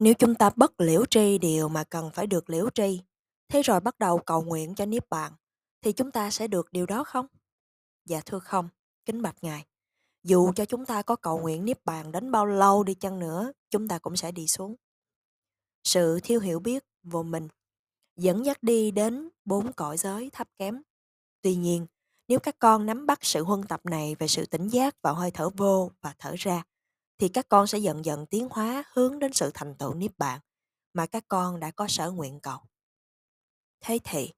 Nếu chúng ta bất liễu tri điều mà cần phải được liễu tri, thế rồi bắt đầu cầu nguyện cho Niết Bàn, thì chúng ta sẽ được điều đó không? Dạ thưa không, kính bạch Ngài. Dù cho chúng ta có cầu nguyện Niết Bàn đến bao lâu đi chăng nữa, chúng ta cũng sẽ đi xuống. Sự thiếu hiểu biết vô minh dẫn dắt đi đến 4 cõi giới thấp kém. Tuy nhiên, nếu các con nắm bắt sự huân tập này về sự tỉnh giác vào hơi thở vô và thở ra, thì các con sẽ dần dần tiến hóa hướng đến sự thành tựu Niết Bàn mà các con đã có sở nguyện cầu. Thế thì,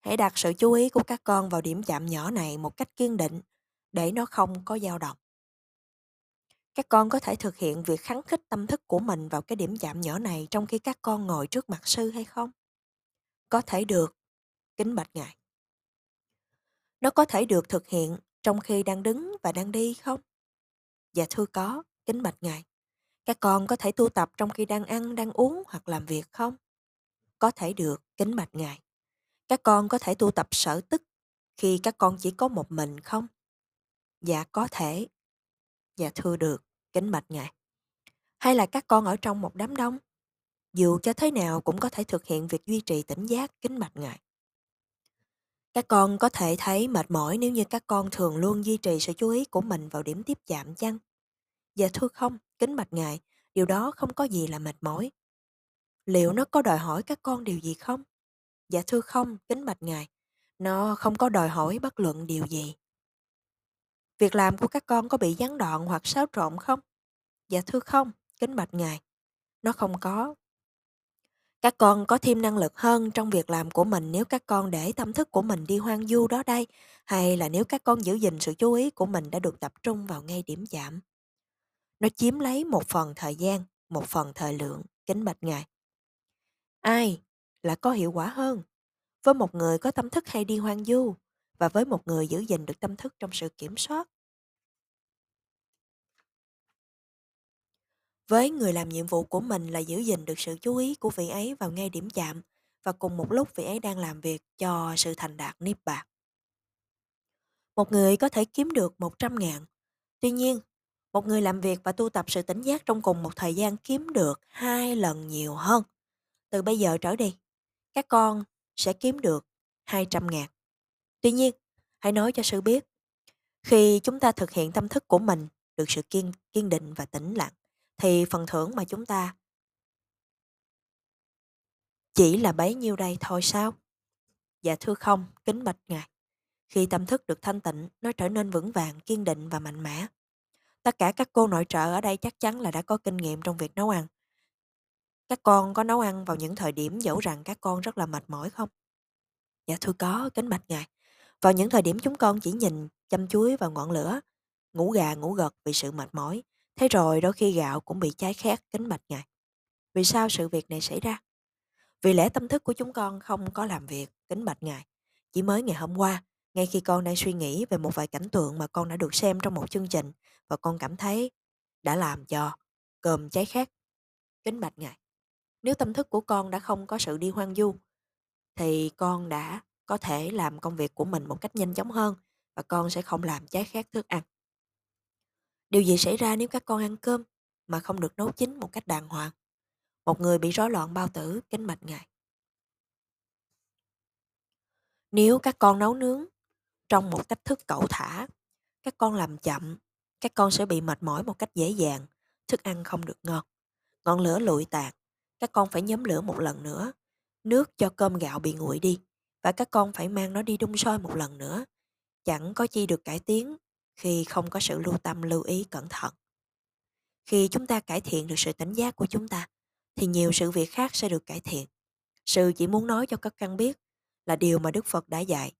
hãy đặt sự chú ý của các con vào điểm chạm nhỏ này một cách kiên định để nó không có dao động. Các con có thể thực hiện việc khắng khích tâm thức của mình vào cái điểm chạm nhỏ này trong khi các con ngồi trước mặt sư hay không? Có thể được, kính bạch Ngài. Nó có thể được thực hiện trong khi đang đứng và đang đi không? Dạ thưa có, kính bạch Ngài. Các con có thể tu tập trong khi đang ăn, đang uống hoặc làm việc không? Có thể được, kính bạch Ngài. Các con có thể tu tập sở tức khi các con chỉ có một mình không? Dạ có thể. Dạ thưa được, kính bạch Ngài. Hay là các con ở trong một đám đông? Dù cho thế nào cũng có thể thực hiện việc duy trì tỉnh giác, kính bạch Ngài. Các con có thể thấy mệt mỏi nếu như các con thường luôn duy trì sự chú ý của mình vào điểm tiếp chạm chăng? Dạ thưa không, kính bạch Ngài, điều đó không có gì là mệt mỏi. Liệu nó có đòi hỏi các con điều gì không? Dạ thưa không, kính bạch Ngài, nó không có đòi hỏi bất luận điều gì. Việc làm của các con có bị gián đoạn hoặc xáo trộn không? Dạ thưa không, kính bạch Ngài, nó không có. Các con có thêm năng lực hơn trong việc làm của mình nếu các con để tâm thức của mình đi hoang du đó đây, hay là nếu các con giữ gìn sự chú ý của mình đã được tập trung vào ngay điểm chạm. Nó chiếm lấy một phần thời gian, một phần thời lượng, kính bạch Ngài. Ai là có hiệu quả hơn? Với một người có tâm thức hay đi hoang du và với một người giữ gìn được tâm thức trong sự kiểm soát. Với người làm nhiệm vụ của mình là giữ gìn được sự chú ý của vị ấy vào ngay điểm chạm và cùng một lúc vị ấy đang làm việc cho sự thành đạt Niết Bàn. Một người có thể kiếm được 100.000. Tuy nhiên, một người làm việc và tu tập sự tỉnh giác trong cùng một thời gian kiếm được 2 lần nhiều hơn. Từ bây giờ trở đi, các con sẽ kiếm được 200.000. Tuy nhiên, hãy nói cho sư biết, khi chúng ta thực hiện tâm thức của mình được sự kiên định và tĩnh lặng, thì phần thưởng mà chúng ta chỉ là bấy nhiêu đây thôi sao? Dạ thưa không, kính bạch Ngài. Khi tâm thức được thanh tịnh, nó trở nên vững vàng, kiên định và mạnh mẽ. Tất cả các cô nội trợ ở đây chắc chắn là đã có kinh nghiệm trong việc nấu ăn. Các con có nấu ăn vào những thời điểm dẫu rằng các con rất là mệt mỏi không? Dạ thưa có, kính bạch Ngài. Vào những thời điểm chúng con chỉ nhìn chăm chú vào ngọn lửa, ngủ gà ngủ gật vì sự mệt mỏi. Thế rồi đôi khi gạo cũng bị cháy khét, kính bạch Ngài. Vì sao sự việc này xảy ra? Vì lẽ tâm thức của chúng con không có làm việc, kính bạch Ngài. Chỉ mới ngày hôm qua, ngay khi con đang suy nghĩ về một vài cảnh tượng mà con đã được xem trong một chương trình và con cảm thấy đã làm cho cơm cháy khét, kính bạch Ngài. Nếu tâm thức của con đã không có sự đi hoang du, thì con đã có thể làm công việc của mình một cách nhanh chóng hơn và con sẽ không làm cháy khét thức ăn. Điều gì xảy ra nếu các con ăn cơm mà không được nấu chín một cách đàng hoàng? Một người bị rối loạn bao tử, kính bạch Ngài. Nếu các con nấu nướng trong một cách thức cẩu thả, các con làm chậm, các con sẽ bị mệt mỏi một cách dễ dàng, thức ăn không được ngon. Ngọn lửa lụi tàn, các con phải nhóm lửa một lần nữa, nước cho cơm gạo bị nguội đi, và các con phải mang nó đi đun sôi một lần nữa. Chẳng có chi được cải tiến khi không có sự lưu tâm lưu ý cẩn thận. Khi chúng ta cải thiện được sự tỉnh giác của chúng ta, thì nhiều sự việc khác sẽ được cải thiện. Sư chỉ muốn nói cho các con biết là điều mà Đức Phật đã dạy.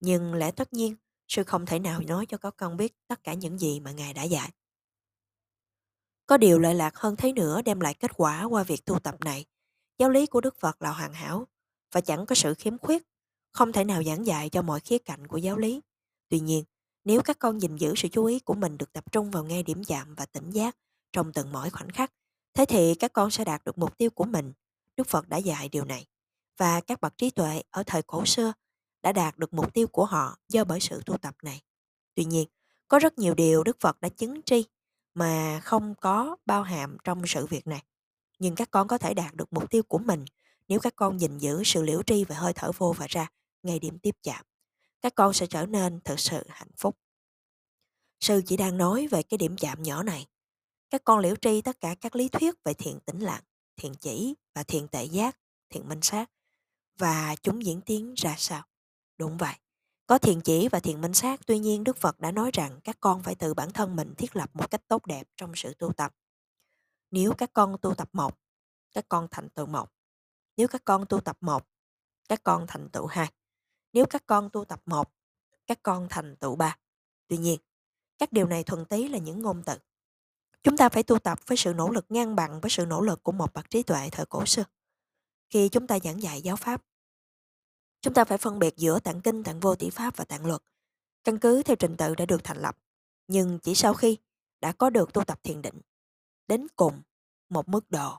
Nhưng lẽ tất nhiên, sư không thể nào nói cho các con biết tất cả những gì mà Ngài đã dạy. Có điều lợi lạc hơn thế nữa đem lại kết quả qua việc tu tập này. Giáo lý của Đức Phật là hoàn hảo và chẳng có sự khiếm khuyết, không thể nào giảng dạy cho mọi khía cạnh của giáo lý. Tuy nhiên, nếu các con gìn giữ sự chú ý của mình được tập trung vào ngay điểm chạm và tỉnh giác trong từng mỗi khoảnh khắc, thế thì các con sẽ đạt được mục tiêu của mình. Đức Phật đã dạy điều này, và các bậc trí tuệ ở thời cổ xưa đã đạt được mục tiêu của họ do bởi sự tu tập này. Tuy nhiên, có rất nhiều điều Đức Phật đã chứng tri mà không có bao hàm trong sự việc này. nhưng các con có thể đạt được mục tiêu của mình nếu các con gìn giữ sự liễu tri về hơi thở vô và ra ngay điểm tiếp chạm. Các con sẽ trở nên thực sự hạnh phúc. Sư chỉ đang nói về cái điểm chạm nhỏ này. Các con liễu tri tất cả các lý thuyết về thiền tĩnh lặng, thiền chỉ và thiền tệ giác, thiền minh sát, và chúng diễn tiến ra sao? Đúng vậy. Có thiền chỉ và thiền minh sát, tuy nhiên Đức Phật đã nói rằng các con phải tự bản thân mình thiết lập một cách tốt đẹp trong sự tu tập. Nếu các con tu tập một, các con thành tựu một. Nếu các con tu tập một, các con thành tựu hai. Nếu các con tu tập một, các con thành tựu ba. Tuy nhiên, các điều này thuần túy là những ngôn từ. Chúng ta phải tu tập với sự nỗ lực ngang bằng với sự nỗ lực của một bậc trí tuệ thời cổ xưa. Khi chúng ta giảng dạy giáo pháp, chúng ta phải phân biệt giữa tạng kinh, tạng vô tỷ pháp và tạng luật, căn cứ theo trình tự đã được thành lập. Nhưng chỉ sau khi đã có được tu tập thiền định, đến cùng một mức độ,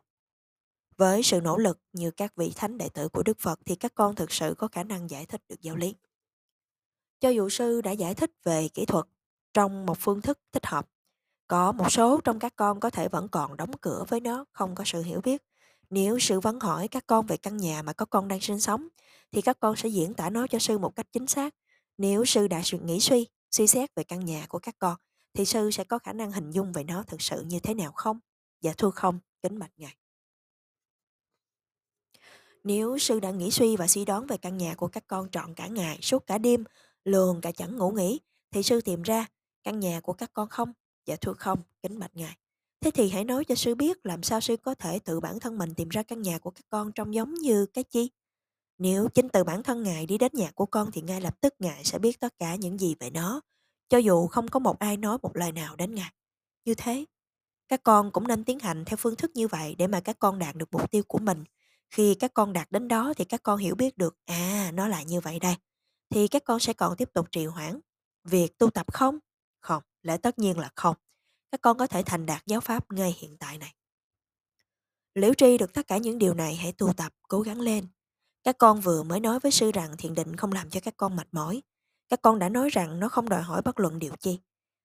với sự nỗ lực như các vị thánh đệ tử của Đức Phật, thì các con thực sự có khả năng giải thích được giáo lý. Cho dù sư đã giải thích về kỹ thuật trong một phương thức thích hợp, có một số trong các con có thể vẫn còn đóng cửa với nó, không có sự hiểu biết. Nếu sư vấn hỏi các con về căn nhà mà các con đang sinh sống, thì các con sẽ diễn tả nó cho sư một cách chính xác. Nếu sư đã suy xét về căn nhà của các con, thì sư sẽ có khả năng hình dung về nó thực sự như thế nào không? Dạ thưa không, kính bạch ngài. Nếu sư đã nghĩ suy và suy đoán về căn nhà của các con trọn cả ngày, suốt cả đêm, lường cả chẳng ngủ nghỉ, thì sư tìm ra căn nhà của các con không? Dạ thưa không, kính bạch ngài. Thế thì hãy nói cho sư biết làm sao sư có thể tự bản thân mình tìm ra căn nhà của các con trông giống như cái chi? Nếu chính từ bản thân ngài đi đến nhà của con, thì ngay lập tức ngài sẽ biết tất cả những gì về nó, cho dù không có một ai nói một lời nào đến ngài. Như thế, các con cũng nên tiến hành theo phương thức như vậy để mà các con đạt được mục tiêu của mình. Khi các con đạt đến đó thì các con hiểu biết được, nó là như vậy đây. Thì các con sẽ còn tiếp tục trì hoãn việc tu tập không? Không, lẽ tất nhiên là không. Các con có thể thành đạt giáo pháp ngay hiện tại này. Liễu tri được tất cả những điều này, hãy tu tập, cố gắng lên. Các con vừa mới nói với sư rằng thiền định không làm cho các con mệt mỏi. Các con đã nói rằng nó không đòi hỏi bất luận điều chi.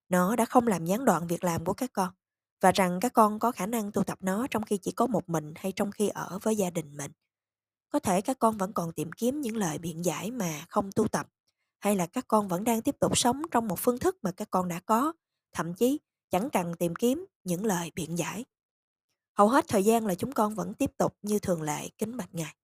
Nó đã không làm gián đoạn việc làm của các con, và rằng các con có khả năng tu tập nó trong khi chỉ có một mình hay trong khi ở với gia đình mình. Có thể các con vẫn còn tìm kiếm những lời biện giải mà không tu tập, hay là các con vẫn đang tiếp tục sống trong một phương thức mà các con đã có, thậm chí chẳng cần tìm kiếm những lời biện giải. Hầu hết thời gian là chúng con vẫn tiếp tục như thường lệ, kính bạch ngài.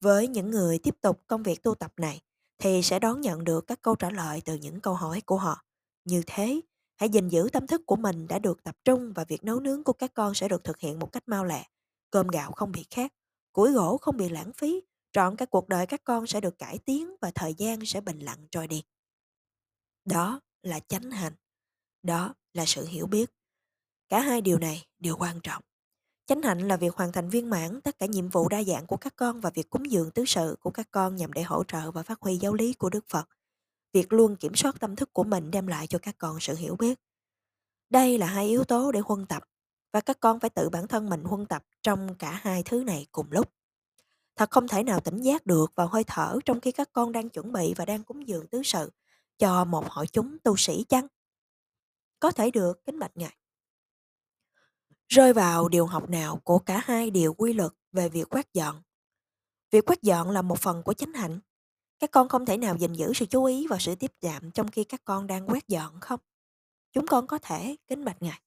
Với những người tiếp tục công việc tu tập này thì sẽ đón nhận được các câu trả lời từ những câu hỏi của họ. Như thế, hãy gìn giữ tâm thức của mình đã được tập trung, và việc nấu nướng của các con sẽ được thực hiện một cách mau lẹ. Cơm gạo không bị khát, củi gỗ không bị lãng phí, trọn cả cuộc đời các con sẽ được cải tiến và thời gian sẽ bình lặng trôi đi. Đó là chánh hành, đó là sự hiểu biết. Cả hai điều này đều quan trọng. Chánh hạnh là việc hoàn thành viên mãn tất cả nhiệm vụ đa dạng của các con và việc cúng dường tứ sự của các con nhằm để hỗ trợ và phát huy giáo lý của Đức Phật. Việc luôn kiểm soát tâm thức của mình đem lại cho các con sự hiểu biết. Đây là hai yếu tố để huân tập, và các con phải tự bản thân mình huân tập trong cả hai thứ này cùng lúc. Thật không thể nào tỉnh giác được vào hơi thở trong khi các con đang chuẩn bị và đang cúng dường tứ sự cho một hội chúng tu sĩ chăng? Có thể được, kính bạch ngài. Rơi vào điều học nào của cả hai điều quy luật về việc quét dọn. Việc quét dọn là một phần của chánh hạnh. Các con không thể nào gìn giữ sự chú ý vào sự tiếp chạm trong khi các con đang quét dọn không? Chúng con có thể, kính bạch ngài.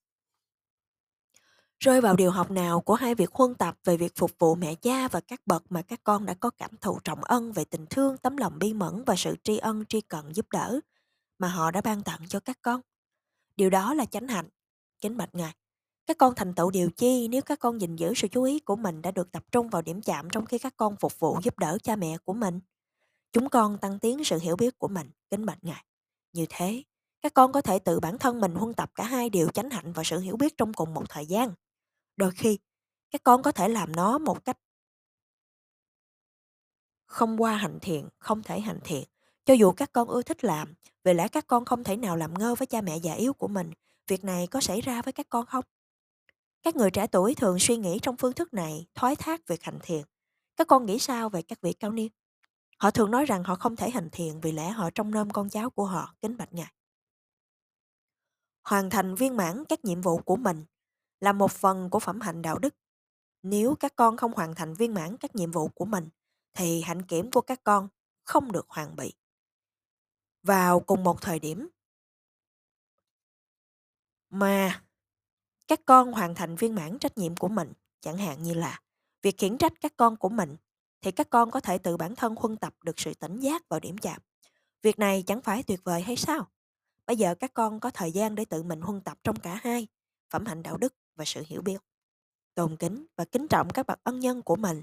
Rơi vào điều học nào của hai việc huân tập về việc phục vụ mẹ cha và các bậc mà các con đã có cảm thụ trọng ân về tình thương, tấm lòng bi mẫn và sự tri ân tri cần giúp đỡ mà họ đã ban tặng cho các con. Điều đó là chánh hạnh, kính bạch ngài. Các con thành tựu điều chi nếu các con gìn giữ sự chú ý của mình đã được tập trung vào điểm chạm trong khi các con phục vụ giúp đỡ cha mẹ của mình? Chúng con tăng tiến sự hiểu biết của mình, kính bạch ngài. Như thế, các con có thể tự bản thân mình huân tập cả hai điều chánh hạnh và sự hiểu biết trong cùng một thời gian. Đôi khi, các con có thể làm nó một cách không qua hành thiện, không thể hành thiện. Cho dù các con ưa thích làm, vì lẽ các con không thể nào làm ngơ với cha mẹ già yếu của mình. Việc này có xảy ra với các con không? Các người trẻ tuổi thường suy nghĩ trong phương thức này, thoái thác việc hành thiện. Các con nghĩ sao về các vị cao niên? Họ thường nói rằng họ không thể hành thiện vì lẽ họ trông nom con cháu của họ, kính bạch ngài. Hoàn thành viên mãn các nhiệm vụ của mình là một phần của phẩm hạnh đạo đức. Nếu các con không hoàn thành viên mãn các nhiệm vụ của mình, thì hạnh kiểm của các con không được hoàn bị vào cùng một thời điểm. Mà các con hoàn thành viên mãn trách nhiệm của mình, chẳng hạn như là việc khiển trách các con của mình, thì các con có thể tự bản thân huân tập được sự tỉnh giác vào điểm chạm. Việc này chẳng phải tuyệt vời hay sao? Bây giờ các con có thời gian để tự mình huân tập trong cả hai, phẩm hạnh đạo đức và sự hiểu biết. Tôn kính và kính trọng các bậc ân nhân của mình,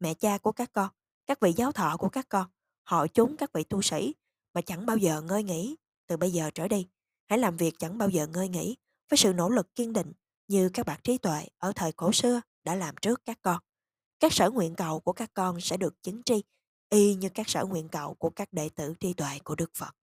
mẹ cha của các con, các vị giáo thọ của các con, hội chúng các vị tu sĩ mà chẳng bao giờ ngơi nghỉ. Từ bây giờ trở đi, hãy làm việc chẳng bao giờ ngơi nghỉ với sự nỗ lực kiên định như các bậc trí tuệ ở thời cổ xưa đã làm trước các con. Các sở nguyện cầu của các con sẽ được chứng tri y như các sở nguyện cầu của các đệ tử trí tuệ của Đức Phật.